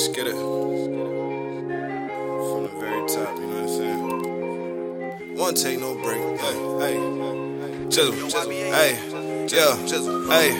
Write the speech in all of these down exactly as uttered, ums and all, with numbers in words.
Let's get it. From the very top, you know what I'm saying? One take, no break. Hey, hey. Chisel, chisel, hey. Yeah, chisel, hey.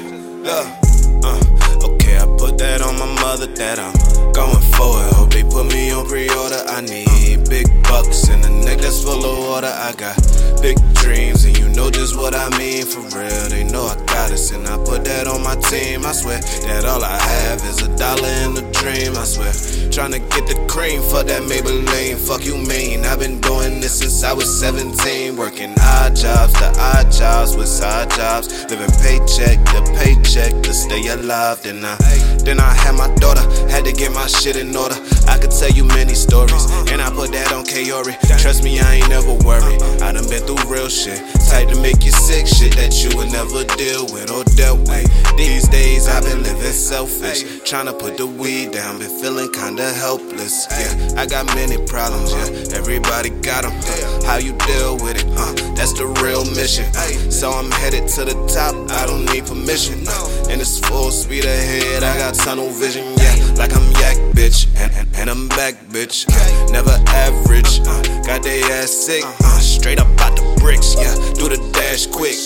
Yeah. Uh, okay, I put that on my mother that I'm going for it. Hope they put me on pre-order. I need big bucks and a neck that's full of water. I got big dreams and you know just what I mean. For real, they know I got it. And I put that on my team. I swear that all I have is a dollar and a dream. I swear, tryna get the cream for that Maybelline. Fuck you mean, I've been doing this since I was seventeen. Working odd jobs, the odd jobs with side jobs. Living paycheck to paycheck to stay alive. Then I, then I had my daughter, had to get my shit in order. I could tell you many stories, and I put that on Kaori. Trust me, I ain't never worried. I done been through real shit, type to make you sick, shit that you would never deal with or dealt with. These days I've been living selfish, tryna put the weed down, been feeling kinda helpless. Yeah, I got many problems, yeah, everybody got them. Uh, how you deal with it, uh, that's the real mission. Uh, so I'm headed to the top, I don't need permission. Uh, and it's full speed ahead, I got tunnel vision, yeah, like I'm Yak, bitch. And, and, and I'm back, bitch. Uh, never average, uh, got they ass sick, uh, straight up out the bricks, yeah, do the dash quick.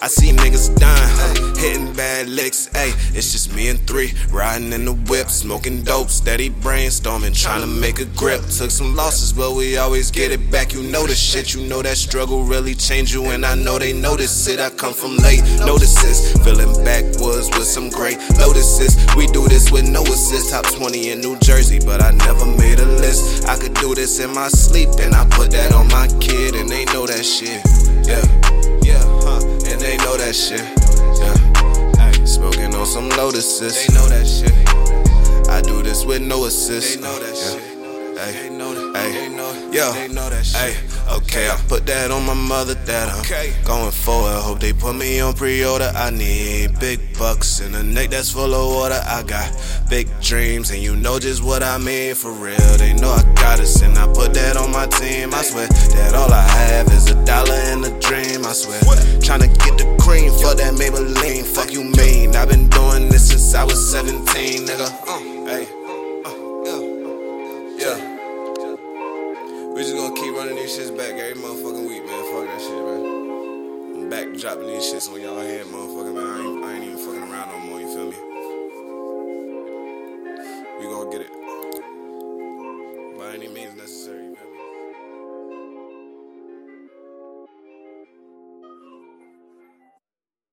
I see niggas dying, huh? Hitting bad licks, ayy. It's just me and three, riding in the whip, smoking dope, steady brainstorming, trying to make a grip. Took some losses, but we always get it back. You know the shit, you know that struggle really changed you, and I know they notice it. I come from late notices, feeling backwards with some great lotuses. We do this with no assist, top twenty in New Jersey, but I never made a list. I could do this in my sleep, and I put that on my kid, and they know that shit. Yeah, yeah, huh? And they know that shit. Yeah. Smoking on some lotuses. They know that shit. I do this with no assist. They know that shit. They know that shit. Okay, I put that on my mother that I'm okay. Going for it. Hope they put me on pre-order. I need big bucks and a neck that's full of water. I got big dreams and you know just what I mean. For real, they know I got it. And I put that on my team. I swear that all I have is a dollar and a dream. I swear, tryna get the cream for that Maybelline. Fuck you mean, I've been doing this since I was seventeen, nigga. uh, Hey. We just gonna keep running these shits back every motherfucking week, man. Fuck that shit, man. I'm back dropping these shits on y'all head, motherfucker.